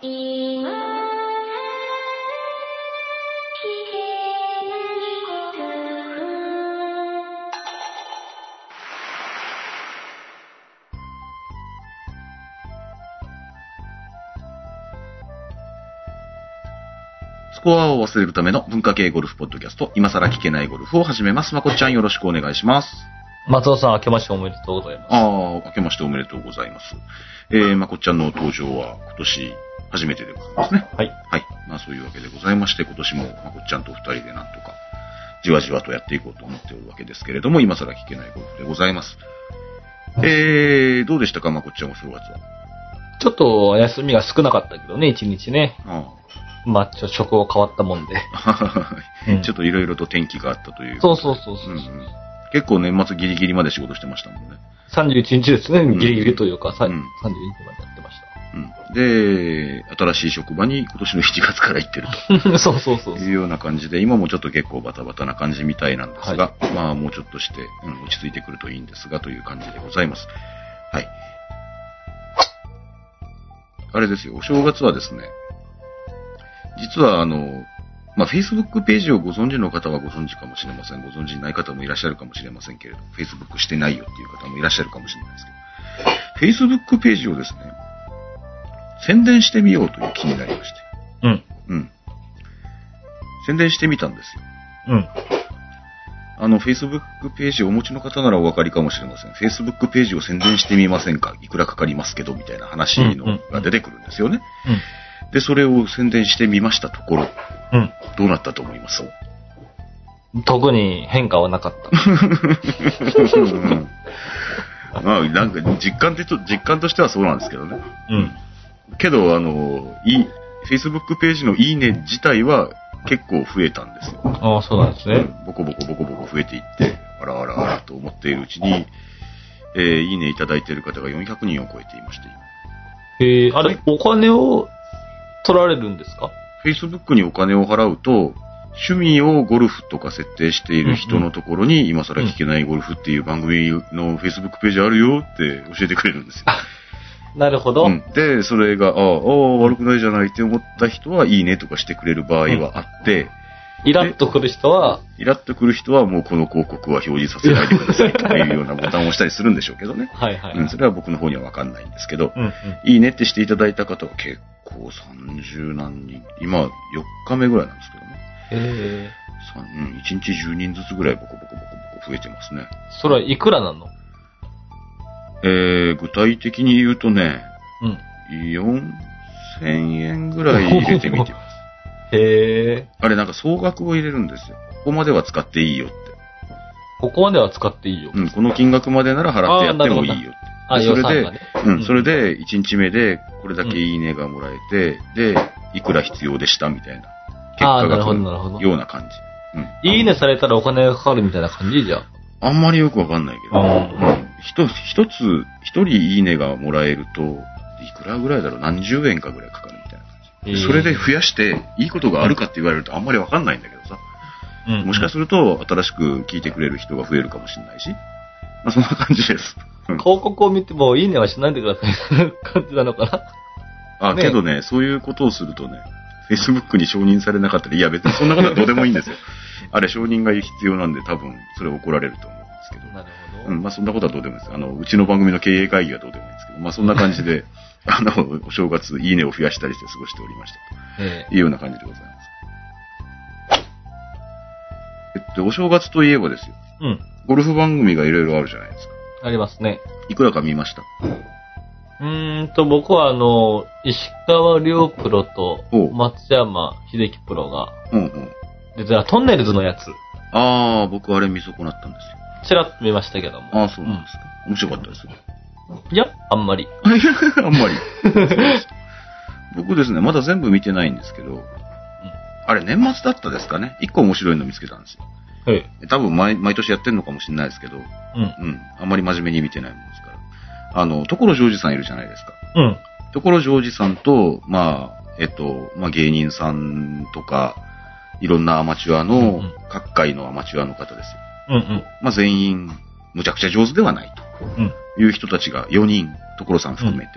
スコアを忘れるための文化系ゴルフポッドキャスト、今更聞けないゴルフを始めます。まこっちゃん、よろしくお願いします。松尾さん、明けましておめでとうございます。明けましておめでとうございます。まこっちゃんの登場は今年初めてでございますね。はい。はい。まあそういうわけでございまして、今年もまこっちゃんと二人でなんとかじわじわとやっていこうと思っておるわけですけれども、今更聞けないゴルフでございます。どうでしたか、まこっちゃんお正月は。ちょっと休みが少なかったけどね、一日ね。まあ、職を変わったもんで。ちょっといろいろと天気があったという。そう、うんうん。結構年末ギリギリまで仕事してましたもんね。31日ですね、ギリギリというか、31日までやってました。で、新しい職場に今年の7月から行ってると。そう。いうような感じで、今もちょっと結構バタバタな感じみたいなんですが、はい、まあもうちょっとして、落ち着いてくるといいんですが、という感じでございます。はい。あれですよ、お正月はですね、実はまあ、Facebook ページをご存知の方はご存知かもしれません。ご存知ない方もいらっしゃるかもしれませんけれど、Facebook してないよっていう方もいらっしゃるかもしれないですけど、Facebook ページをですね、宣伝してみようという気になりまして。宣伝してみたんですよ。Facebook ページをお持ちの方ならお分かりかもしれません。Facebook ページを宣伝してみませんか？いくらかかりますけど、みたいな話のが出てくるんですよね。で、それを宣伝してみましたところ、どうなったと思います？特に変化はなかった。まあ、なんか実感としてはそうなんですけどね。けど、Facebook ページのいいね自体は結構増えたんですよ。そうなんですね。ボコボコ増えていって、あらと思っているうちに、いいねいただいている方が400人を超えていまして。あれ、お金を取られるんですか？ Facebook にお金を払うと、趣味をゴルフとか設定している人のところに、今更聞けないゴルフっていう番組の Facebook ページあるよって教えてくれるんですよ。なるほど。で、それが、悪くないじゃないって思った人は、いいねとかしてくれる場合はあって、イラッとくる人はもうこの広告は表示させないでくださいというようなボタンを押したりするんでしょうけどね。それは僕の方にはわかんないんですけど、いいねってしていただいた方は結構30何人、今4日目ぐらいなんですけどね。1日10人ずつぐらいボコボコ増えてますね。それはいくらなの？具体的に言うとね、4,000円ぐらい入れてみてます。あれなんか総額を入れるんですよ。ここまでは使っていいよって。この金額までなら払ってやってもいいよって。それで1日目でこれだけいいねがもらえて、で、いくら必要でしたみたいな結果が来るような感じ。いいねされたらお金がかかるみたいな感じじゃん。あんまりよくわかんないけど、一人いいねがもらえると、いくらぐらいだろう、何十円かぐらいかかる。それで増やしていいことがあるかって言われるとあんまりわかんないんだけどさ、もしかすると新しく聞いてくれる人が増えるかもしれないし、まあそんな感じです。広告を見てもいいねはしないでください感じなのかな。けどね、そういうことをするとね、Facebook に承認されなかったり、いや別にそんなことはどうでもいいんですよ。あれ承認が必要なんで多分それ怒られると思うんですけど。なるほど。まあそんなことはどうでもいいです。うちの番組の経営会議はどうでもいいんですけど、まあそんな感じで。お正月、いいねを増やしたりして過ごしておりました。いうような感じでございます。お正月といえばですよ。ゴルフ番組がいろいろあるじゃないですか。ありますね。いくらか見ました？僕は石川遼プロと松山秀樹プロが、トンネルズのやつ。僕あれ見損なったんですよ。ちらっと見ましたけども。そうなんですか。面白かったですよ。いや、あんまり。僕ですね、まだ全部見てないんですけど、あれ年末だったですかね。一個面白いの見つけたんですよ。多分毎年やってるのかもしれないですけど、あんまり真面目に見てないもんですから。所ジョージさんいるじゃないですか。所ジョージさんと、芸人さんとか、いろんなアマチュアの、各界のアマチュアの方ですよ。全員、むちゃくちゃ上手ではないと。いう人たちが4人、所さん含めて、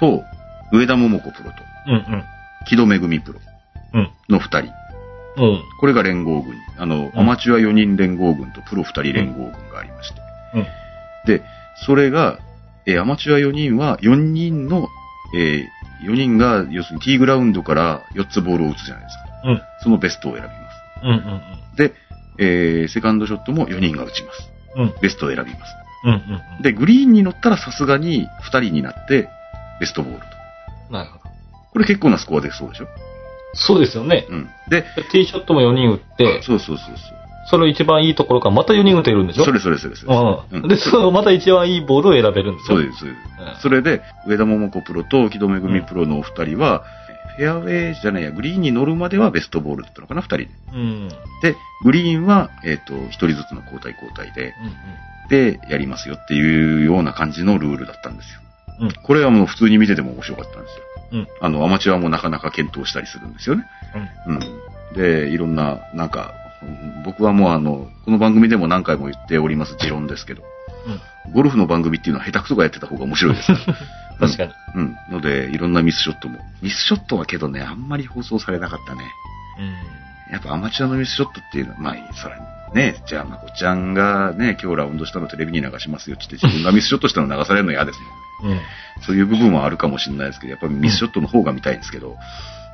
と、上田桃子プロと、うんうん、木戸恵美プロの2人、うん、これが連合軍、アマチュア4人連合軍とプロ2人連合軍がありまして、うん、でそれが、アマチュア4人は4人の、4人が要するにティーグラウンドから4つボールを打つじゃないですか、うん、そのベストを選びます、うんうんうん、で、セカンドショットも4人が打ちます、うん、ベストを選びます、うんうんうん、でグリーンに乗ったらさすがに2人になってベストボールと。なるほど。これ結構なスコアでそうでしょ。そうですよね、うん、でティーショットも4人打ってそうその一番いいところからまた4人打てるんでしょ。それ、うん、でそのまた一番いいボールを選べるんですよ。そうです、それで上田桃子プロと木戸恵美プロのお二人は、うん、フェアウェイじゃないやグリーンに乗るまではベストボールだったのかな2人で、うん、でグリーンは、1人ずつの交代で、うんうん、でやりますよっていうような感じのルールだったんですよ、うん、これはもう普通に見てても面白かったんですよ、うん、アマチュアもなかなか検討したりするんですよね、うんうん、でいろんななんか僕はもうこの番組でも何回も言っております持論ですけど、うん、ゴルフの番組っていうのは下手くそがやってた方が面白いです確かに、うんうん、のでいろんなミスショットはけどねあんまり放送されなかったね、うん、やっぱアマチュアのミスショットっていうのはまあそれねじゃあまこっちゃんがね今日ラウンドしたのテレビに流しますよって自分がミスショットしたの流されるの嫌ですね、うん、そういう部分はあるかもしれないですけどやっぱりミスショットの方が見たいんですけど、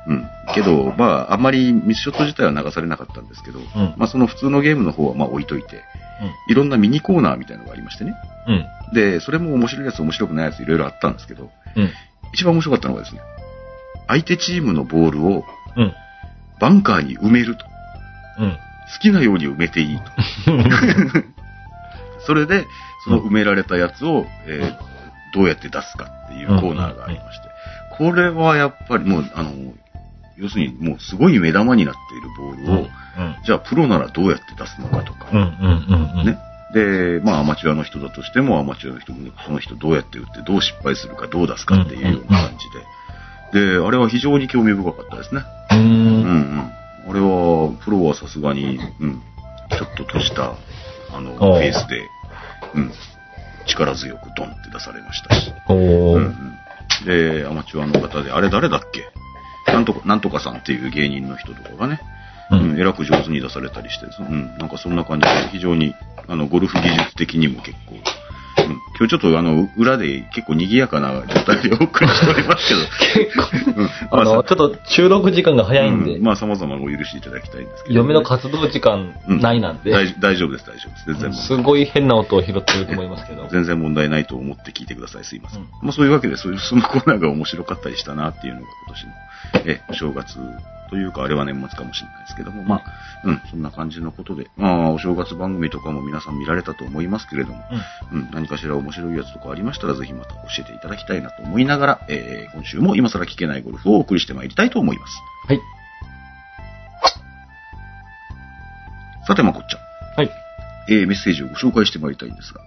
うん、けどまああんまりミスショット自体は流されなかったんですけど、うん、まあその普通のゲームの方はまあ置いといて、うん、いろんなミニコーナーみたいなのがありましてね、うん、でそれも面白いやつ面白くないやついろいろあったんですけど、うん、一番面白かったのがですね相手チームのボールをバンカーに埋めると、うん、好きなように埋めていいとそれでその埋められたやつを、どうやって出すかっていうコーナーがありまして、うん、これはやっぱりもう要するにもうすごい目玉になっているボールを、うん、じゃあプロならどうやって出すのかとか、ね。で、まあアマチュアの人だとしてもアマチュアの人もその人どうやって打ってどう失敗するかどう出すかっていうような感じで、で、あれは非常に興味深かったですね。あれはプロはさすがに、うん、ちょっととしたフェースで、うん、力強くドンって出されましたし、で、アマチュアの方であれ誰だっけ？なんとかさんっていう芸人の人とかがね、うんうん、えらく上手に出されたりして、うん、なんかそんな感じで非常にゴルフ技術的にも結構、うん、今日ちょっと裏で結構賑やかな状態でお送りしておりますけど、うんまあ、ちょっと収録時間が早いんで、うん、まあ様々お許しいただきたいんですけど、ね、嫁の活動時間ないなんで、うん、大丈夫です全然、うん、すごい変な音を拾ってると思いますけど全然問題ないと思って聞いてくださいすいません、うんまあ、そういうわけでそのコーナーが面白かったりしたなっていうのが今年のお正月というかあれは年末かもしれないですけども、まあうん、そんな感じのことで、まあ、お正月番組とかも皆さん見られたと思いますけれども、うんうん、何かしら面白いやつとかありましたらぜひまた教えていただきたいなと思いながら、今週も今更聞けないゴルフをお送りしてまいりたいと思います。はい。さてまこっちゃん、はいメッセージをご紹介してまいりたいんですが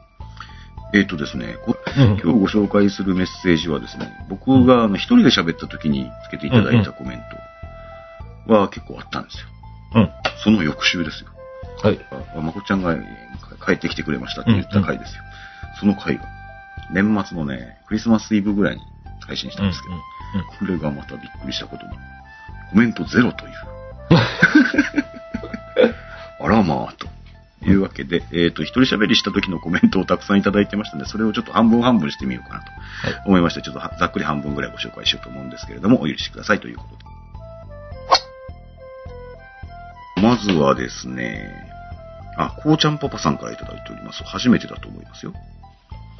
ですね、今日ご紹介するメッセージはですね、僕が一人で喋った時につけていただいたコメントは結構あったんですよ。うん、その翌週ですよ。はい。まこちゃんが帰ってきてくれましたって言った回ですよ。うんうん、その回が年末のね、クリスマスイブぐらいに配信したんですけど、うんうん、これがまたびっくりしたことに、コメントゼロという。あらまあと。いうわけで、一人喋りした時のコメントをたくさんいただいてましたので、それをちょっと半分してみようかなと思いまして、はい、ちょっとざっくり半分ぐらいご紹介しようと思うんですけれども、お許しくださいということで。まずはですね、こうちゃんパパさんからいただいております。初めてだと思いますよ。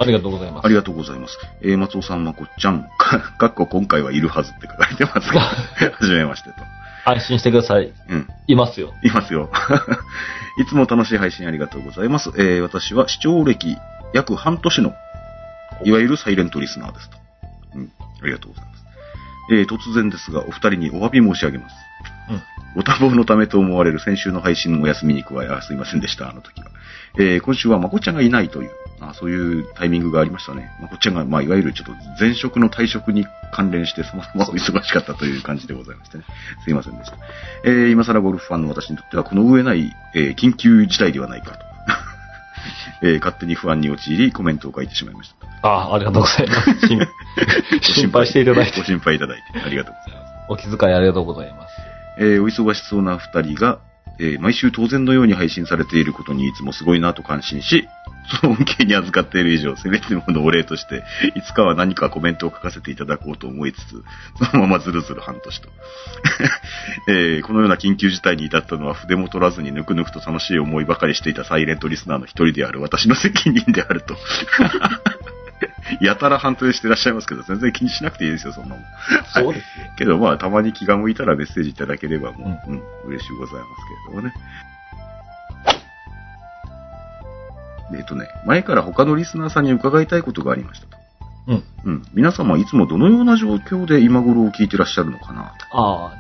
ありがとうございます。ありがとうございます。松尾さん、まこっちゃん、今回はいるはずって書かれてますが、初めましてと。安心してください。うん。いますよ。いつも楽しい配信ありがとうございます。私は視聴歴約半年の、いわゆるサイレントリスナーですと。うん。ありがとうございます。突然ですが、お二人にお詫び申し上げます。うん、ご多忙のためと思われる先週の配信のお休みに加え、すいませんでした、あの時は。今週はまこっちゃんがいないという、そういうタイミングがありましたね。まこっちゃんが、まあ、いわゆるちょっと前職の退職に関連して、そもそも忙しかったという感じでございましてね。すいませんでした。今更ゴルフファンの私にとっては、この上ない、緊急事態ではないかと。勝手に不安に陥りコメントを書いてしまいました。ありがとうございます。心配していただいて、ご心配いただいてありがとうございます。お気遣いありがとうございます。お忙しそうな2人が、毎週当然のように配信されていることにいつもすごいなと感心し、その恩恵に預かっている以上、せめてものお礼としていつかは何かコメントを書かせていただこうと思いつつ、そのままずるずる半年と、このような緊急事態に至ったのは筆も取らずにぬくぬくと楽しい思いばかりしていたサイレントリスナーの一人である私の責任であるとやたら反対してらっしゃいますけど、全然気にしなくていいですよ、そんなもん。そうですよ。けどまあ、たまに気が向いたらメッセージいただければもう、嬉しいございますけれどもね。前から他のリスナーさんに伺いたいことがありましたと。皆様いつもどのような状況で今頃を聞いてらっしゃるのかなと。なるほ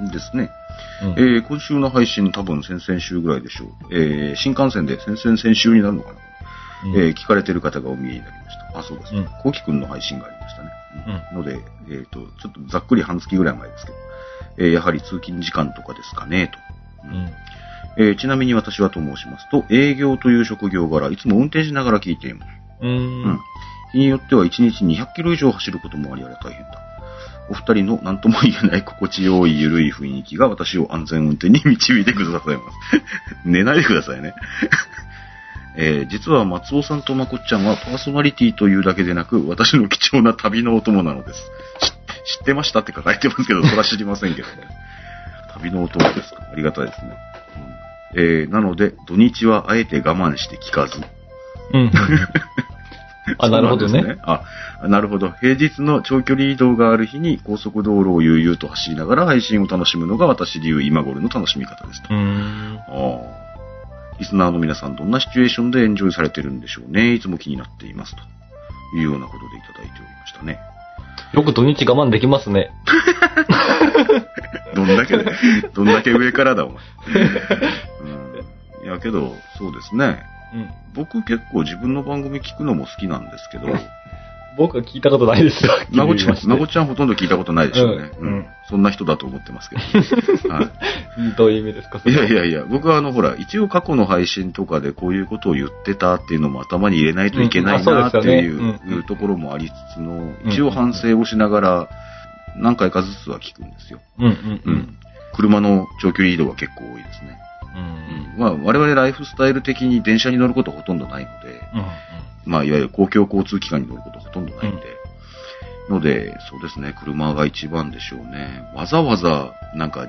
どね。ですね。今週の配信、多分先々週ぐらいでしょう。新幹線で先々週になるのかな。聞かれてる方がお見えになりました。そうですね。こうきくんの配信がありましたね。ので、ちょっとざっくり半月ぐらい前ですけど、やはり通勤時間とかですかね、と。ちなみに私はと申しますと、営業という職業柄、いつも運転しながら聞いています。日によっては1日200キロ以上走ることもあり、あれ大変だ。お二人の何とも言えない心地よいゆるい雰囲気が私を安全運転に導いてくださいます。寝ないでくださいね。実は松尾さんとまこっちゃんはパーソナリティというだけでなく、私の貴重な旅のお供なのです。知ってましたって書かれてますけど、それは知りませんけどね。旅のお供ですか。ありがたいですね。なので、土日はあえて我慢して聞かず。なるほどね。なるほど。平日の長距離移動がある日に高速道路を悠々と走りながら配信を楽しむのが私流今頃の楽しみ方ですと。リスナーの皆さん、どんなシチュエーションでエンジョイされてるんでしょうね。いつも気になっていますというようなことでいただいておりましたね。よく土日我慢できますね。どんだけ上からだお前。いやけどそうですね。僕結構自分の番組聞くのも好きなんですけど。僕は聞いたことないですよ。まこちゃんほとんど聞いたことないでしょうね。そんな人だと思ってますけど。どういう意味ですか？いや、僕はほら、一応過去の配信とかでこういうことを言ってたっていうのも頭に入れないといけないなっていうところもありつつの、一応反省をしながら何回かずつは聞くんですよ。車の長距離移動は結構多いですね。我々ライフスタイル的に電車に乗ることほとんどないので、いわゆる公共交通機関に乗ることほとんどないんで、のでそうですね、車が一番でしょうね。わざわざなんか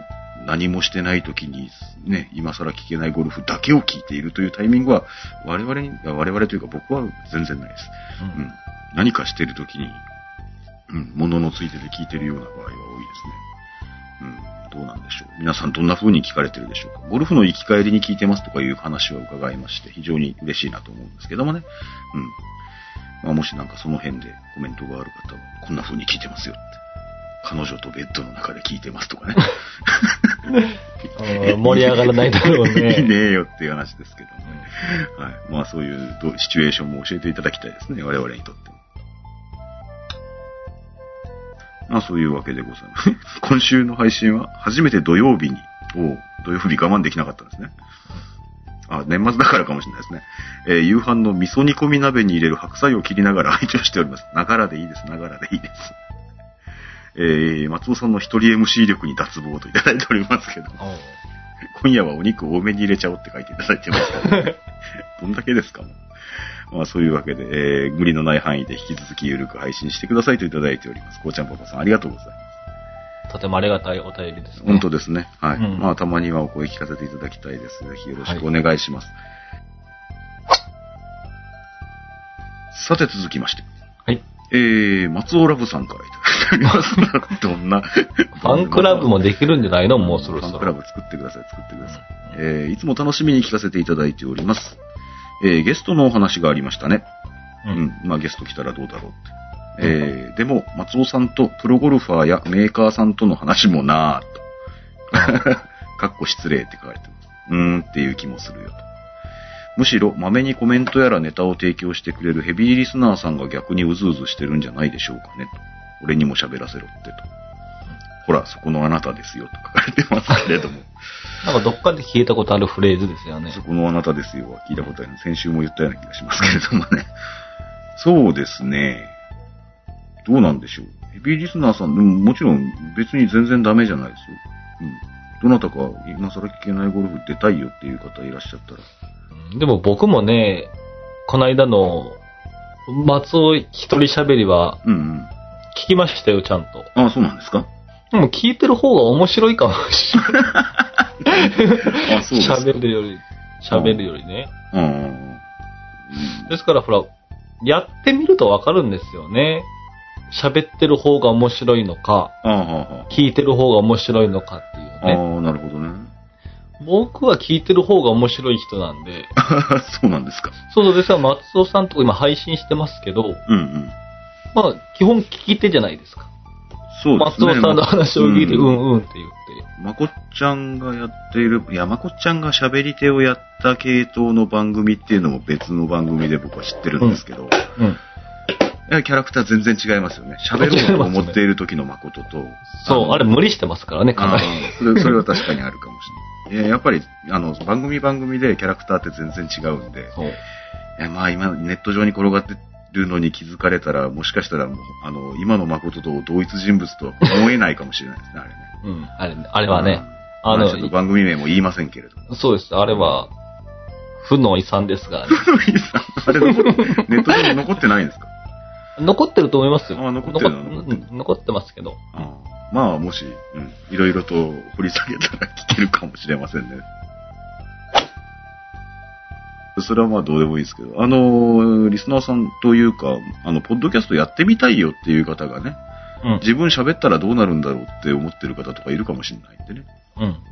何もしてない時にね、今更聞けないゴルフだけを聞いているというタイミングは我々というか僕は全然ないです。何かしてる時に物のついてて聞いてるような場合は多いですね。どうなんでしょう。皆さんどんな風に聞かれてるでしょうか。ゴルフの行き帰りに聞いてますとかいう話を伺いまして、非常に嬉しいなと思うんですけどもね。もしなんかその辺でコメントがある方は、こんな風に聞いてますよって。彼女とベッドの中で聞いてますとかね。盛り上がらないだろうね。いいねよっていう話ですけどね。そういうシチュエーションも教えていただきたいですね。我々にとっても。そういうわけでございます。今週の配信は初めて土曜日に、土曜日我慢できなかったんですね。年末だからかもしれないですね。夕飯の味噌煮込み鍋に入れる白菜を切りながら拝聴しております。ながらでいいです。松尾さんの一人 MC 力に脱帽といただいておりますけど、今夜はお肉多めに入れちゃおうって書いていただいてますからね。どんだけですかも。そういうわけで、無理のない範囲で引き続き緩く配信してくださいといただいております。こうちゃんパパさん、ありがとうございます。とてもありがたいお便りですね。本当ですね。たまにはお声聞かせていただきたいです。ぜひよろしくお願いします。さて続きまして。松尾ラブさんからいただいております。どんな。ファンクラブもできるんじゃないの？もうそろそろ。ファンクラブ作ってください。いつも楽しみに聞かせていただいております。ゲストのお話がありましたね。ゲスト来たらどうだろうって。でも、松尾さんとプロゴルファーやメーカーさんとの話もなぁと。かっこ失礼って書かれてます。っていう気もするよと。むしろ、まめにコメントやらネタを提供してくれるヘビーリスナーさんが逆にうずうずしてるんじゃないでしょうかねと。俺にも喋らせろってと。ほらそこのあなたですよと書かれてますけれどもなんかどっかで聞いたことあるフレーズですよね。そこのあなたですよは聞いたことある、先週も言ったような気がしますけれどもね。そうですね、どうなんでしょう。ヘビーリスナーさんでももちろん別に全然ダメじゃないですよ、うん、どなたか今更聞けないゴルフ出たいよっていう方いらっしゃったら。でも僕もね、この間の松尾一人喋りは聞きましたよ、ちゃんと。ああ、そうなんですか。でも聞いてる方が面白いかもしれない。喋るよりね。ですからほら、やってみるとわかるんですよね。喋ってる方が面白いのか、聞いてる方が面白いのかっていうね。ああ、なるほどね。僕は聞いてる方が面白い人なんで。そうなんですか。そうですが、松尾さんとか今配信してますけど、まあ基本聞き手じゃないですか。そうですね。松尾さんの話を聞いて、って言って。まこっちゃんがやっている、いや、まこっちゃんが喋り手をやった系統の番組っていうのも別の番組で僕は知ってるんですけど、キャラクター全然違いますよね。喋ろうと思っている時のまことと、そう、あれ無理してますからね、かなり。それは確かにあるかもしれない。いや、やっぱり番組でキャラクターって全然違うんで、まあ今ネット上に転がってるのに気づかれたら、もしかしたらもう今のまことと同一人物とは思えないかもしれないですね。あれね。あれはね、ちょっと番組名も言いませんけれども。そうです。あれは負の遺産ですが。負の遺産。あれネット上に残ってないんですか。残ってると思いますよ。残ってますけど。まあもしいろいろと掘り下げたら聞けるかもしれませんね。それはまあどうでもいいですけど、リスナーさんというか、ポッドキャストやってみたいよっていう方がね、自分喋ったらどうなるんだろうって思ってる方とかいるかもしれないんでね。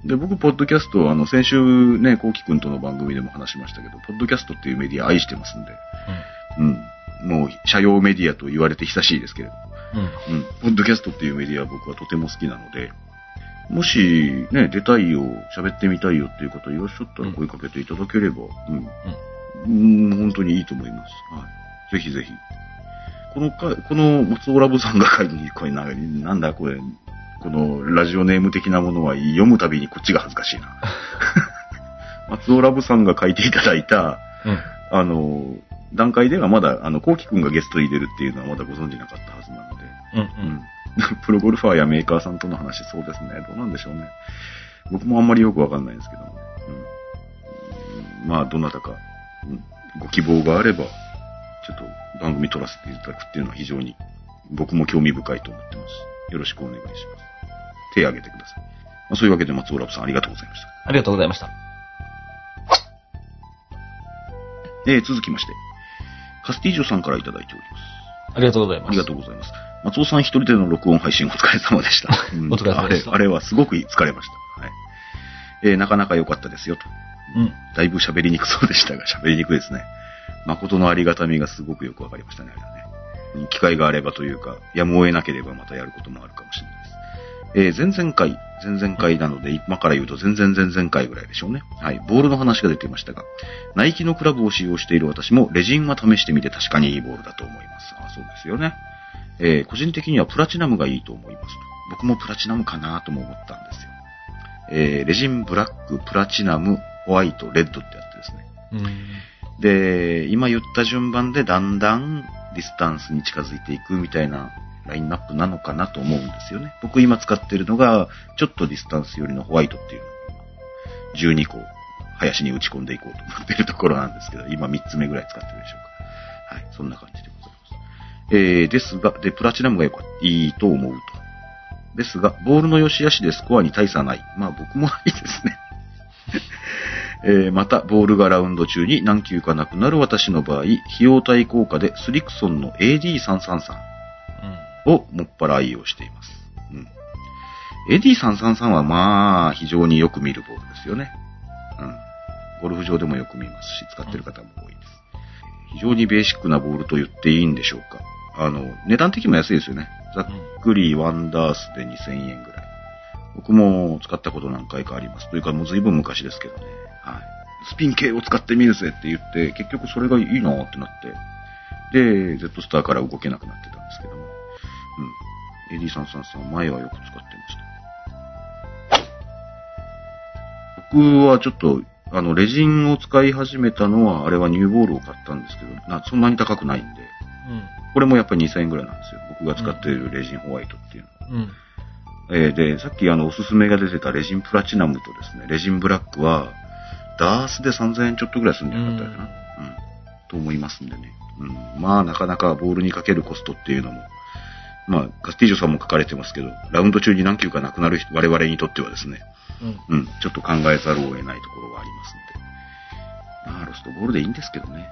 で、僕、ポッドキャスト、先週ね、こうきくんとの番組でも話しましたけど、ポッドキャストっていうメディア愛してますんで、もう、社用メディアと言われて久しいですけれど、ポッドキャストっていうメディアは僕はとても好きなので、もし、ね、出たいよ、喋ってみたいよっていう方いらっしゃったら声かけていただければ、本当にいいと思います。はい。ぜひぜひ。この松尾ラブさんが書いて、これなんだこれ、このラジオネーム的なものは読むたびにこっちが恥ずかしいな。松尾ラブさんが書いていただいた、段階ではまだ、こうきくんがゲストに出るっていうのはまだご存知なかったはずなので、プロゴルファーやメーカーさんとの話、そうですね。どうなんでしょうね。僕もあんまりよくわかんないんですけど、まあ、どなたか、ご希望があれば、ちょっと番組撮らせていただくっていうのは非常に僕も興味深いと思ってます。よろしくお願いします。手を挙げてください。まあ、そういうわけで松尾ラブさんありがとうございました。ありがとうございました。続きまして、カスティージョさんからいただいております。ありがとうございます。ありがとうございます。松尾さん一人での録音配信お疲れ様でした。お疲れ様でした。あれはすごく疲れました。はい。なかなか良かったですよと。だいぶ喋りにくそうでしたが、喋りにくいですね。誠のありがたみがすごくよくわかりましたね、あれはね。機会があればというか、やむを得なければまたやることもあるかもしれないです。前々回なので、今から言うと前々回ぐらいでしょうね。はい。ボールの話が出ていましたが、ナイキのクラブを使用している私もレジンは試してみて確かにいいボールだと思います。あ、そうですよね。個人的にはプラチナムがいいと思いますと。僕もプラチナムかなとも思ったんですよ。レジンブラック、プラチナム、ホワイト、レッドってやってですね。で、今言った順番でだんだんディスタンスに近づいていくみたいなラインナップなのかなと思うんですよね。僕今使ってるのが、ちょっとディスタンス寄りのホワイトっていうのを12個、林に打ち込んでいこうと思ってるところなんですけど、今3つ目ぐらい使ってるでしょうか。はい、そんな感じでございます。ですが、プラチナムがよくいいと思うと。ですが、ボールの良し悪しでスコアに大差ない。まあ僕もないですね。またボールがラウンド中に何球かなくなる私の場合、費用対効果でスリクソンの AD333 をもっぱら愛用しています、AD333 はまあ非常によく見るボールですよね、ゴルフ場でもよく見ますし、使ってる方も多いです。非常にベーシックなボールと言っていいんでしょうか。値段的にも安いですよね。ざっくりワンダースで2000円ぐらい。僕も使ったこと何回かあります。というかもう随分昔ですけどね。はい。スピン系を使ってみるぜって言って、結局それがいいなーってなって、で、Z スターから動けなくなってたんですけども。AD333 前はよく使ってました。僕はちょっと、レジンを使い始めたのは、あれはニューボールを買ったんですけど、そんなに高くないんで、うん、これもやっぱり2000円ぐらいなんですよ。僕が使っているレジンホワイトっていうのは。うん、で、さっきおすすめが出てたレジンプラチナムとですね、レジンブラックは、ダースで3000円ちょっとぐらいするんじゃなかったかな、うんうん、と思いますんでね。うん、まあ、なかなかボールにかけるコストっていうのも、まあ、カスティージョさんも書かれてますけど、ラウンド中に何球かなくなる人、我々にとってはですね、うん、うん、ちょっと考えざるを得ないところがありますんで。まあ、ロストボールでいいんですけどね。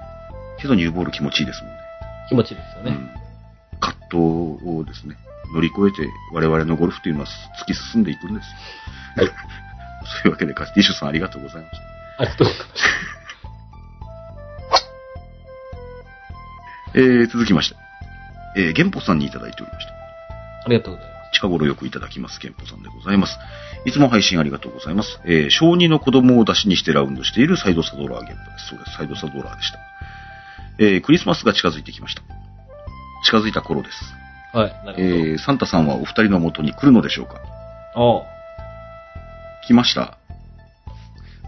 けどニューボール気持ちいいですもんね。気持ちいいですよね。うん、葛藤をですね、乗り越えて我々のゴルフというのは突き進んでいくんですよ。はい。そういうわけでカスティージョさんありがとうございました。ありがとうございました。続きまして、ゲンポさんにいただいておりました。ありがとうございます。近頃よくいただきますゲンポさんでございます。いつも配信ありがとうございます。小2の子供を出しにしてラウンドしているサイドサドラーゲンポです。そうです。サイドサドラーでした。クリスマスが近づいてきました。近づいた頃です。はい。なるほど。サンタさんはお二人の元に来るのでしょうか。ああ。来ました。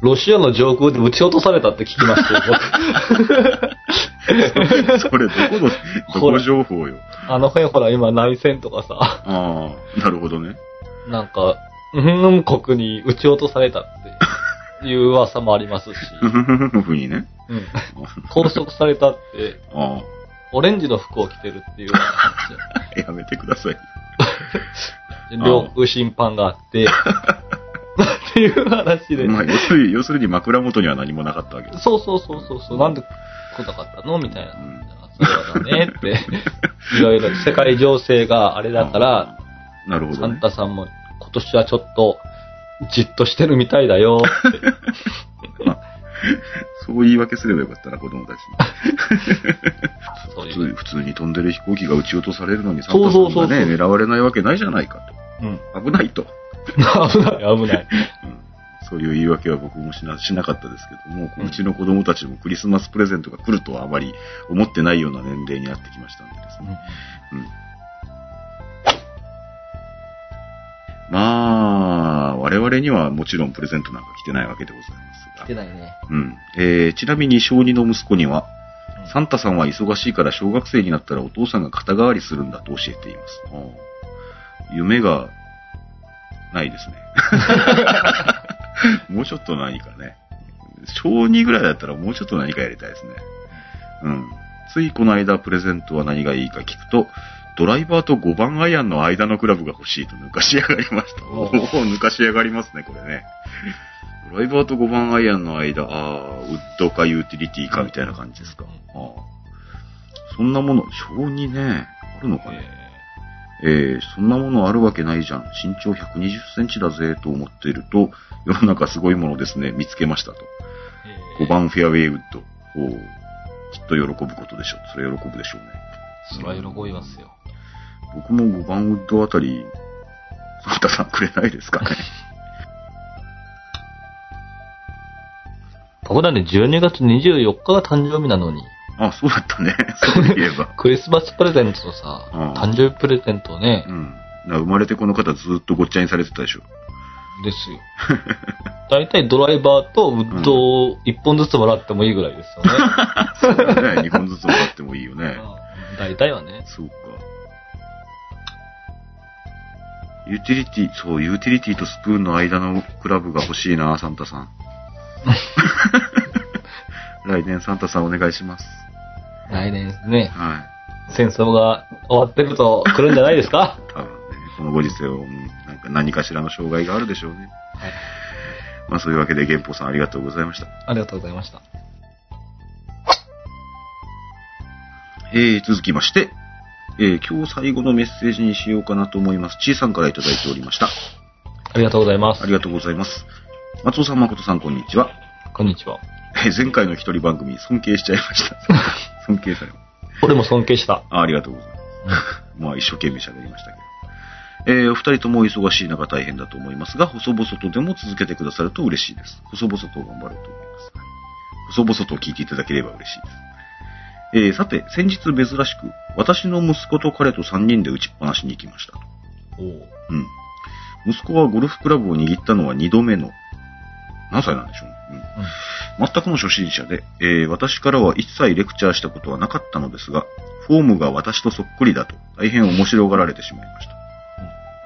ロシアの上空で撃ち落とされたって聞きました。それどこ情報よ。あの辺ほら今内戦とかさ。ああ、なるほどね。なんか、うん、国に撃ち落とされたっていう噂もありますし。ふにね。うん。拘束されたって、ああオレンジの服を着てるっていう話。やめてください。領空侵犯があって。っていう話で、まあ、要するに枕元には何もなかったわけです。そう。なんで来なかったのみたいな。うん、そうだねって。いろいろ世界情勢があれだから、なるほどね、サンタさんも今年はちょっとじっとしてるみたいだよって。そう言い訳すればよかったな、子供たちに。普通に飛んでる飛行機が撃ち落とされるのにサンタさんがね、狙われないわけないじゃないかと。うん、危ないと。危ない、うん。そういう言い訳は僕もしなかったですけども、うちの子供たちもクリスマスプレゼントが来るとはあまり思ってないような年齢になってきましたんでですね。うんうん、まあ、我々にはもちろんプレゼントなんか来てないわけでございますが。来てないね。うん。ちなみに小2の息子には、サンタさんは忙しいから小学生になったらお父さんが肩代わりするんだと教えています。夢が、ないですね。もうちょっと何かね。小2ぐらいだったらもうちょっと何かやりたいですね。うん。ついこの間プレゼントは何がいいか聞くと、ドライバーと5番アイアンの間のクラブが欲しいと抜かしやがりました。おぉ、抜かしやがりますね、これね。ドライバーと5番アイアンの間、ウッドかユーティリティかみたいな感じですか。そんなもの、小2ね、あるのかね。そんなものあるわけないじゃん。身長120センチだぜと思っていると、世の中すごいものですね。見つけましたと。5番フェアウェイウッド。おー。きっと喜ぶことでしょう。それ喜ぶでしょうね。それは喜びますよ。僕も5番ウッドあたり、サンタさんくれないですかね。ここだね、12月24日が誕生日なのに。あ、そうだったね。そういえば。クリスマスプレゼントとさ、誕生日プレゼントをね。うん。生まれてこの方ずっとごっちゃにされてたでしょ。ですよ。だいたいドライバーとウッドを1本ずつもらってもいいぐらいですよね。そうだね。2本ずつもらってもいいよね。だいたいはね。そうか。ユーティリティとスプーンの間のクラブが欲しいな、サンタさん。来年サンタさんお願いします。来年ですね。はい。戦争が終わってると来るんじゃないですか。多分ね、このご時世を何かしらの障害があるでしょうね。はい。まあそういうわけで源宝さんありがとうございました。ありがとうございました。続きまして、今日最後のメッセージにしようかなと思います。ちいさんからいただいておりました。ありがとうございます。ありがとうございます。松尾さん、まことさん、こんにちは。こんにちは。前回の一人番組尊敬しちゃいました。尊敬されます。俺も尊敬した。ありがとうございます。まあ一生懸命喋りましたけど。お二人とも忙しい中大変だと思いますが、細々とでも続けてくださると嬉しいです。細々と頑張ろうと思います。細々と聞いていただければ嬉しいです。さて、先日珍しく、私の息子と彼と3人で打ちっぱなしに行きました。おう、うん。息子はゴルフクラブを握ったのは2度目の、何歳なんでしょうね。うんうん、全くの初心者で、私からは一切レクチャーしたことはなかったのですが、フォームが私とそっくりだと大変面白がられてしまいました。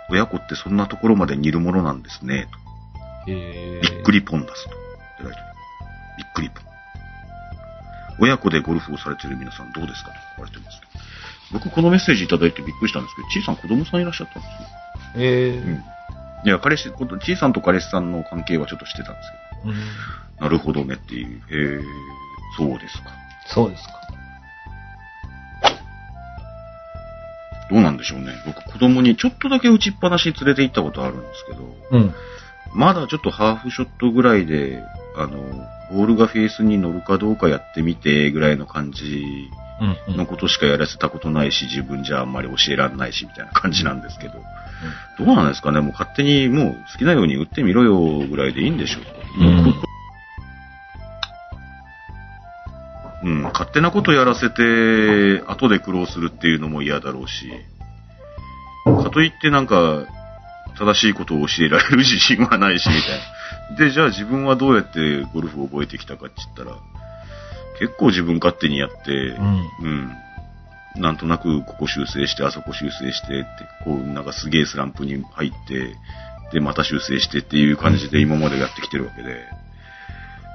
うん、親子ってそんなところまで似るものなんですね、と。びっくりポン出すと。びっくりポン。親子でゴルフをされている皆さんどうですかと言われてます、ね。僕このメッセージいただいてびっくりしたんですけど、ちいさん子供さんいらっしゃったんですね。うん。いや、彼氏、ちいさんと彼氏さんの関係はちょっとしてたんですけど。うん、なるほどねっていう。そうですか。そうですか。どうなんでしょうね。僕子供にちょっとだけ打ちっぱなし連れて行ったことあるんですけど、うん、まだちょっとハーフショットぐらいで、ボールがフェースに乗るかどうかやってみてぐらいの感じのことしかやらせたことないし、自分じゃあんまり教えらんないしみたいな感じなんですけど、うん、どうなんですかね。もう勝手にもう好きなように打ってみろよぐらいでいいんでしょう。うん、うん、勝手なことやらせて後で苦労するっていうのも嫌だろうし、かといってなんか正しいことを教えられる自信はないしみたいな。で、じゃあ自分はどうやってゴルフを覚えてきたかって言ったら、結構自分勝手にやって、うん、うん、なんとなくここ修正して、あそこ修正してって、こうなんかすげえスランプに入って、でまた修正してっていう感じで今までやってきてるわけで、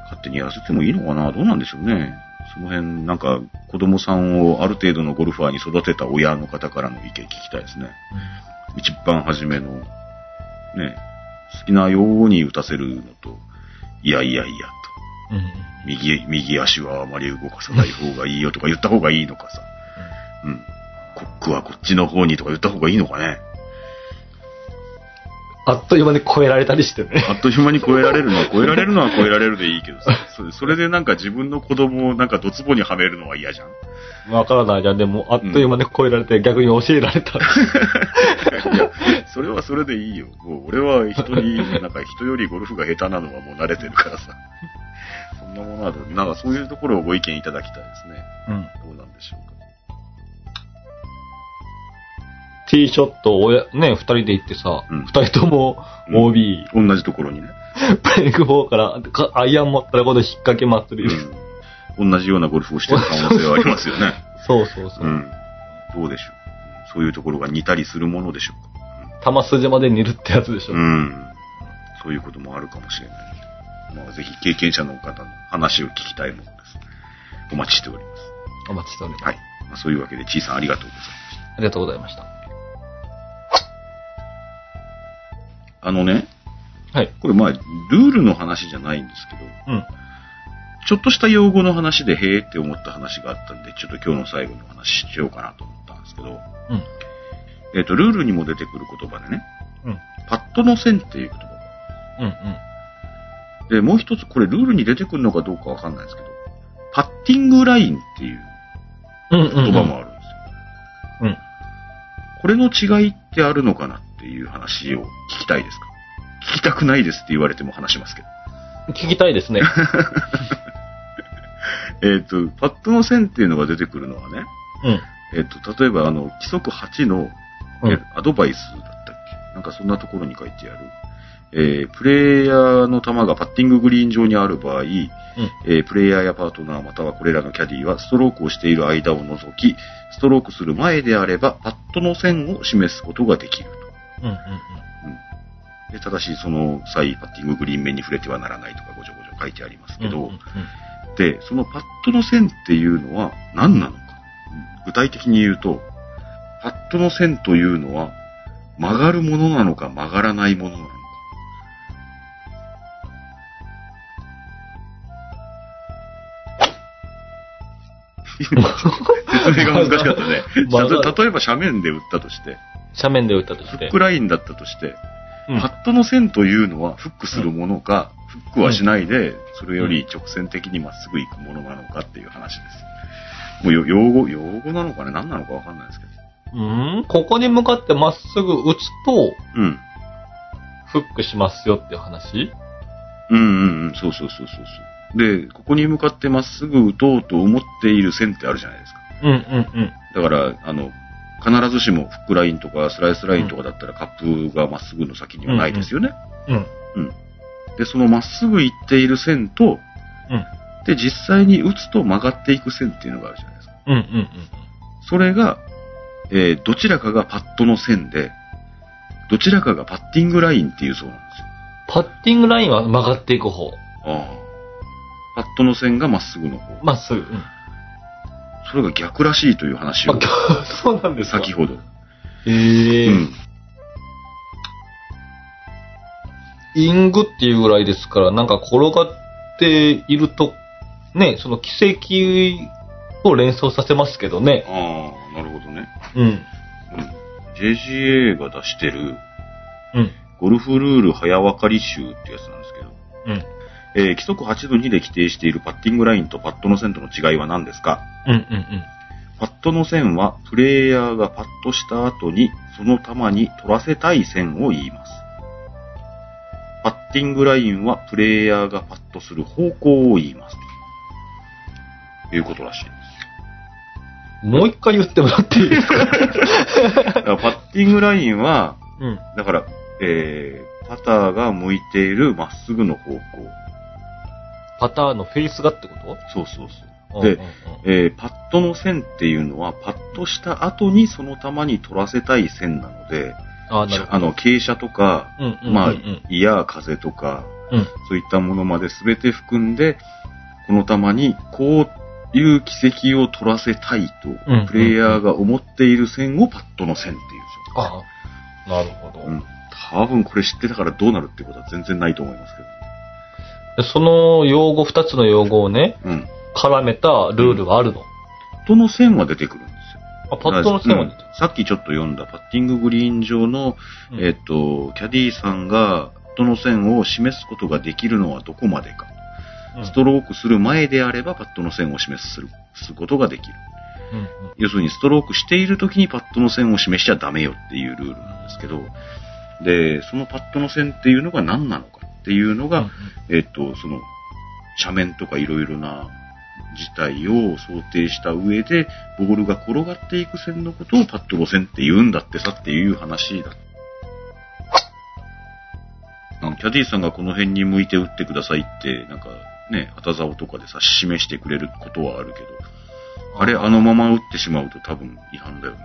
勝手にやらせてもいいのかな、どうなんでしょうね。その辺なんか子供さんをある程度のゴルファーに育てた親の方からの意見聞きたいですね。うん、一番初めのね、好きなように打たせるのと、いやいやいやと、うん、右足はあまり動かさない方がいいよとか言った方がいいのかさ、うんうん、コックはこっちの方にとか言った方がいいのかね。あっという間に超えられたりしてね。あっという間に超えられるでいいけどさ、それでなんか自分の子供をなんかドツボにはめるのは嫌じゃん。わからないじゃん。でもあっという間に超えられて、逆に教えられた。いや、それはそれでいいよ。もう俺はなんか人よりゴルフが下手なのはもう慣れてるからさ。そんなものはなんかそういうところをご意見いただきたいですね。うん。どうなんでしょうか。ティーショットをね、二人で行ってさ、うん、二人とも OB、うん、同じところにね、ブレイク4からアイアン持ったら今度引っ掛けまするよ、うん、同じようなゴルフをしてる可能性はありますよね。そうそうそう、うん、どうでしょう、そういうところが似たりするものでしょうか。球筋まで似るってやつでしょう、うん、そういうこともあるかもしれない、まあ、ぜひ経験者の方の話を聞きたいものです。お待ちしております。お待ちしております、はい。まあ、そういうわけでちいさんありがとうございました。ありがとうございました。ね、はい、これまあルールの話じゃないんですけど、うん、ちょっとした用語の話でへーって思った話があったんで、ちょっと今日の最後の話しようかなと思ったんですけど、うん、ルールにも出てくる言葉でね、うん、パッとの線っていう言葉、うんうん、でもう一つこれルールに出てくるのかどうかわかんないですけど、パッティングラインっていう言葉もあるんですよ、うんうんうん、これの違いってあるのかなっていう話を聞きたいですか。聞きたくないですって言われても話しますけど。聞きたいですね。パットの線っていうのが出てくるのはね、うん、例えば規則8の、アドバイスだったっけ、なんかそんなところに書いてある、プレイヤーの球がパッティンググリーン上にある場合、うん、プレイヤーやパートナーまたはこれらのキャディはストロークをしている間を除き、ストロークする前であればパットの線を示すことができると。うんうんうん、でただしその際パッティンググリーン面に触れてはならないとかごちょごちょ書いてありますけど、うんうんうん、でそのパットの線っていうのは何なのか、具体的に言うとパットの線というのは曲がるものなのか曲がらないものなのか、説明が難しかったね。例えば斜面で打ったとして、フックラインだったとして、うん、パットの線というのはフックするものか、うん、フックはしないで、それより直線的にまっすぐ行くものなのかっていう話です。もう用語なのかね、何なのかわかんないですけど。ここに向かってまっすぐ打つと、うん、フックしますよっていう話？そうそうそうそう。で、ここに向かってまっすぐ打とうと思っている線ってあるじゃないですか。だから、必ずしもフックラインとかスライスラインとかだったらカップがまっすぐの先にはないですよね。うんうんうん、でそのまっすぐ行っている線と、うん、で実際に打つと曲がっていく線っていうのがあるじゃないですか。うんうんうん、それが、どちらかがパットの線で、どちらかがパッティングラインっていうそうなんですよ。パッティングラインは曲がっていく方。ああ。パットの線がまっすぐの方。まっすぐ。うん、それが逆らしいという話を。そうなんですか。先ほど。うん。イングっていうぐらいですから、なんか転がっていると、ね、その奇跡を連想させますけどね。ああ、なるほどね。うん。うん、JGA が出してる、うん、ゴルフルール早分かり集ってやつなんですけど、うん規則8分2で規定しているパッティングラインとパットの線との違いは何ですか？うんうんうん、パットの線はプレイヤーがパットした後にその球に取らせたい線を言います。パッティングラインはプレイヤーがパットする方向を言いますということらしいです。もう一回言ってもらっていいですか？だからパッティングラインは、うん、だから、パターが向いているまっすぐの方向。パターのフェイスがってこと？そうそうそう。で、パットの線っていうのは、パットした後にその球に取らせたい線なので、傾斜とか、まあ、いや風とか、うん、そういったものまで全て含んで、この球にこう、いう奇跡を取らせたいと、うん、プレイヤーが思っている線をパットの線っていう。ああ、なるほど、うん。多分これ知ってたからどうなるってことは全然ないと思いますけど。その用語、2つの用語をね、うん、絡めたルールはあるの？パットの線は出てくるんですよ。あ、パットの線は出てくる。さっきちょっと読んだパッティンググリーン上の、うん、キャディーさんがパットの線を示すことができるのはどこまでか。ストロークする前であればパットの線を示すことができる、うんうん、要するにストロークしている時にパットの線を示しちゃダメよっていうルールなんですけど、でそのパットの線っていうのが何なのかっていうのが、うんうん、その斜面とかいろいろな事態を想定した上でボールが転がっていく線のことをパットの線って言うんだってさっていう話だった。キャディーさんがこの辺に向いて打ってくださいってなんかね、旗竿とかでさ、示してくれることはあるけど、あれ、あのまま打ってしまうと多分違反だよね。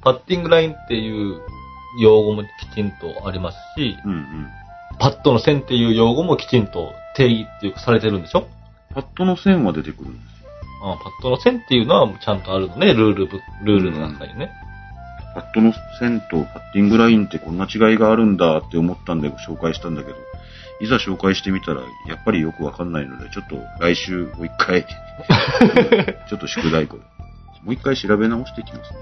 パッティングラインっていう用語もきちんとありますし、うんうん、パットの線っていう用語もきちんと定義っていうかされてるんでしょ？パットの線は出てくるんですよ。ああ、パットの線っていうのはちゃんとあるのね、ルールの中にね。うん、パットの線とパッティングラインってこんな違いがあるんだって思ったんで紹介したんだけど、いざ紹介してみたらやっぱりよくわかんないので、ちょっと来週もう一回ちょっと宿題もう一回調べ直してきますね。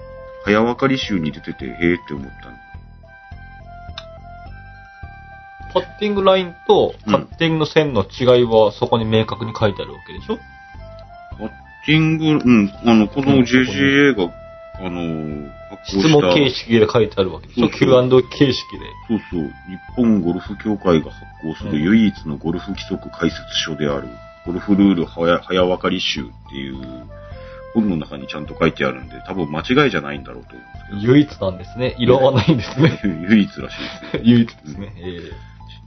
早分かり集に出てて、へーって思ったの。パッティングラインとパッティングの線の違いはそこに明確に書いてあるわけでしょ？うん、パッティング、うん、この JGA が質問形式で書いてあるわけですよ。Q&A 形式で。そうそう。日本ゴルフ協会が発行する唯一のゴルフ規則解説書である、ゴルフルール早分かり集っていう本の中にちゃんと書いてあるんで、多分間違いじゃないんだろうと思うんですけど。唯一なんですね。色はないんですね。唯一らしいですね。唯一ですね。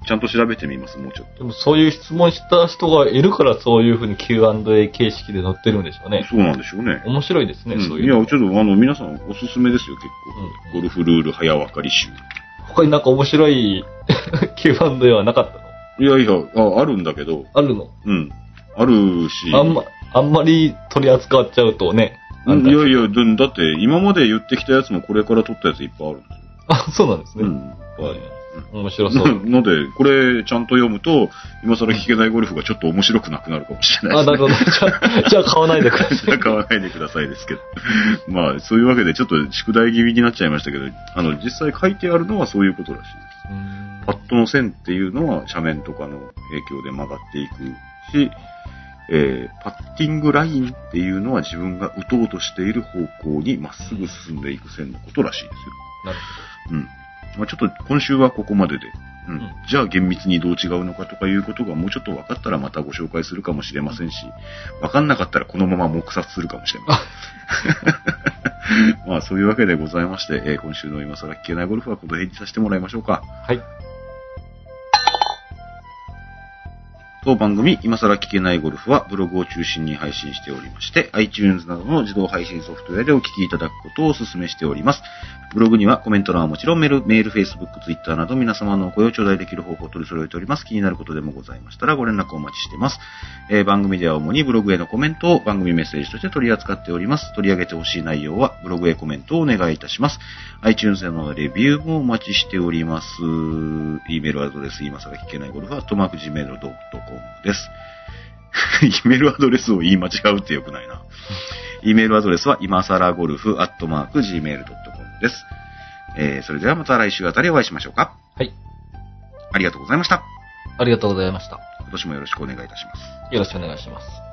ちゃんと調べてみます、もうちょっと。でもそういう質問した人がいるから、そういうふうに Q&A 形式で載ってるんでしょうね。そうなんでしょうね。面白いですね、うん、そういう。いや、ちょっと皆さんおすすめですよ、結構。うん、ゴルフルール早分かり集。他になんか面白いQ&A はなかったの？いやいや、あるんだけど。あるの？うん。あるし。あんまり取り扱っちゃうとね。うん、いやいや、だって今まで言ってきたやつもこれから取ったやついっぱいあるんですよ。あ、そうなんですね。うん。はい。面白そう。ので、これちゃんと読むと、今更聞けないゴルフがちょっと面白くなくなるかもしれないですね。あ、なるほど。じゃあ買わないでください。じゃあ買わないでくださいですけど。まあ、そういうわけで、ちょっと宿題気味になっちゃいましたけど、実際書いてあるのはそういうことらしいです。パットの線っていうのは斜面とかの影響で曲がっていくし、パッティングラインっていうのは自分が打とうとしている方向にまっすぐ進んでいく線のことらしいですよ。なるほど。うん。まあ、ちょっと今週はここまでで、うん、じゃあ厳密にどう違うのかとかいうことがもうちょっと分かったらまたご紹介するかもしれませんし、分かんなかったらこのまま黙殺するかもしれません。まあそういうわけでございまして、今週の今更聞けないゴルフはこの辺にさせてもらいましょうか。はい。当番組今更聞けないゴルフはブログを中心に配信しておりまして iTunes などの自動配信ソフトウェアでお聞きいただくことをお勧めしております。ブログにはコメント欄はもちろんメール、Facebook、Twitter など皆様のお声を頂戴できる方法を取り揃えております。気になることでもございましたらご連絡をお待ちしています。番組では主にブログへのコメントを番組メッセージとして取り扱っております。取り上げてほしい内容はブログへコメントをお願いいたします。 iTunes へのレビューもお待ちしております。 E メールアドレス今更聞けないゴルフは@gmail.comです。E メールアドレスを言い間違うってよくないな。E メールアドレスは今更ゴルフ@gmail.com です。それではまた来週あたりお会いしましょうか。はい。ありがとうございました。ありがとうございました。今年もよろしくお願いいたします。よろしくお願いします。